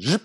This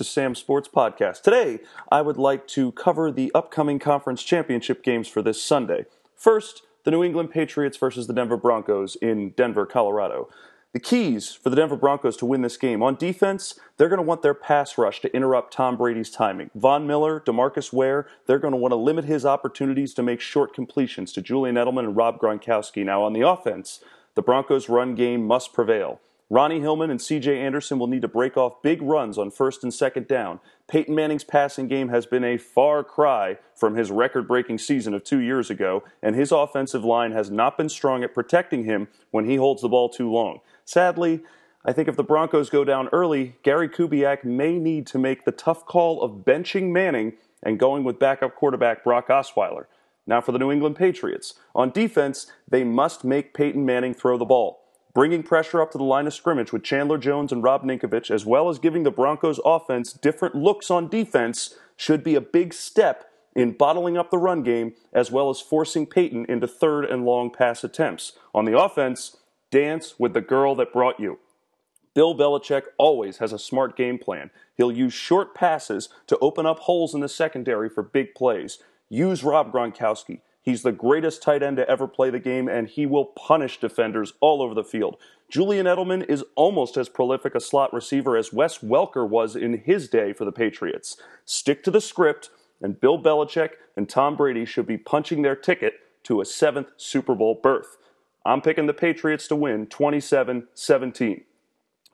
is Sam's Sports Podcast. Today, I would like to cover the upcoming conference championship games for this Sunday. First, the New England Patriots versus the Denver Broncos in Denver, Colorado. The keys for the Denver Broncos to win this game: on defense, they're going to want their pass rush to interrupt Tom Brady's timing. Von Miller, DeMarcus Ware, they're going to want to limit his opportunities to make short completions to Julian Edelman and Rob Gronkowski. Now, on the offense, the Broncos' run game must prevail. Ronnie Hillman and C.J. Anderson will need to break off big runs on first and second down. Peyton Manning's passing game has been a far cry from his record-breaking season of 2 years ago, and his offensive line has not been strong at protecting him when he holds the ball too long. Sadly, I think if the Broncos go down early, Gary Kubiak may need to make the tough call of benching Manning and going with backup quarterback Brock Osweiler. Now for the New England Patriots. On defense, they must make Peyton Manning throw the ball. Bringing pressure up to the line of scrimmage with Chandler Jones and Rob Ninkovich, as well as giving the Broncos offense different looks on defense, should be a big step in bottling up the run game, as well as forcing Peyton into third and long pass attempts. On the offense, dance with the girl that brought you. Bill Belichick always has a smart game plan. He'll use short passes to open up holes in the secondary for big plays. Use Rob Gronkowski. He's the greatest tight end to ever play the game, and he will punish defenders all over the field. Julian Edelman is almost as prolific a slot receiver as Wes Welker was in his day for the Patriots. Stick to the script, and Bill Belichick and Tom Brady should be punching their ticket to a 7th Super Bowl berth. I'm picking the Patriots to win 27-17.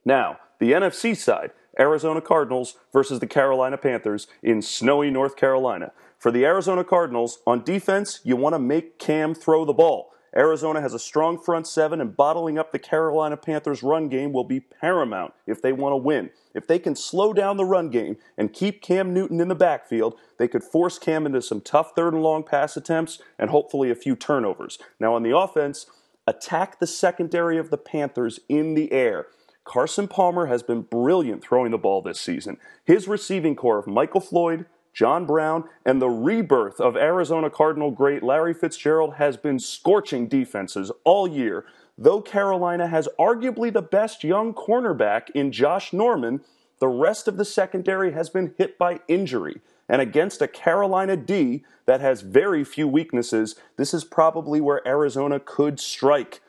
Now, the NFC side. Arizona Cardinals versus the Carolina Panthers in snowy North Carolina. For the Arizona Cardinals, on defense, you want to make Cam throw the ball. Arizona has a strong front seven, and bottling up the Carolina Panthers' run game will be paramount if they want to win. If they can slow down the run game and keep Cam Newton in the backfield, they could force Cam into some tough third and long pass attempts and hopefully a few turnovers. Now on the offense, attack the secondary of the Panthers in the air. Carson Palmer has been brilliant throwing the ball this season. His receiving corps of Michael Floyd, John Brown, and the rebirth of Arizona Cardinal great Larry Fitzgerald has been scorching defenses all year. Though Carolina has arguably the best young cornerback in Josh Norman, the rest of the secondary has been hit by injury. And against a Carolina D that has very few weaknesses, this is probably where Arizona could strike.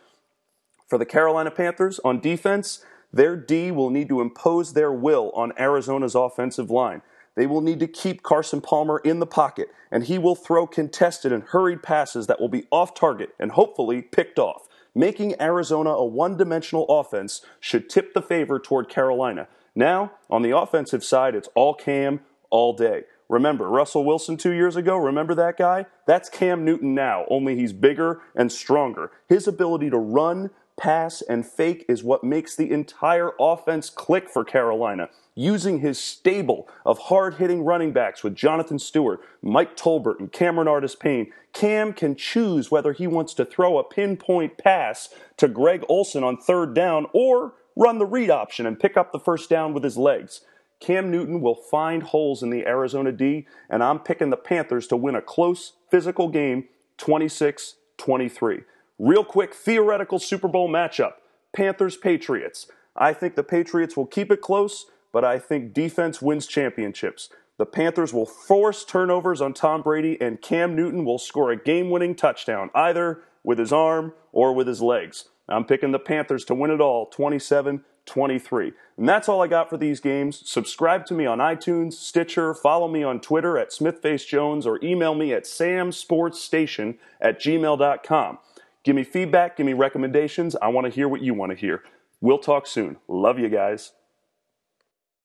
For the Carolina Panthers, on defense, their D will need to impose their will on Arizona's offensive line. They will need to keep Carson Palmer in the pocket, and he will throw contested and hurried passes that will be off target and hopefully picked off. Making Arizona a one-dimensional offense should tip the favor toward Carolina. Now, on the offensive side, it's all Cam all day. Remember Russell Wilson 2 years ago? Remember that guy? That's Cam Newton now, only he's bigger and stronger. His ability to run, pass, and fake is what makes the entire offense click for Carolina. Using his stable of hard-hitting running backs with Jonathan Stewart, Mike Tolbert, and Cameron Artis-Payne, Cam can choose whether he wants to throw a pinpoint pass to Greg Olsen on third down or run the read option and pick up the first down with his legs. Cam Newton will find holes in the Arizona D, and I'm picking the Panthers to win a close, physical game, 26-23. Real quick theoretical Super Bowl matchup, Panthers-Patriots. I think the Patriots will keep it close, but I think defense wins championships. The Panthers will force turnovers on Tom Brady, and Cam Newton will score a game-winning touchdown, either with his arm or with his legs. I'm picking the Panthers to win it all, 27-23. And that's all I got for these games. Subscribe to me on iTunes, Stitcher, follow me on Twitter at SmithfaceJones, or email me at samsportsstation@gmail.com. Give me feedback, give me recommendations. I want to hear what you want to hear. We'll talk soon. Love you guys.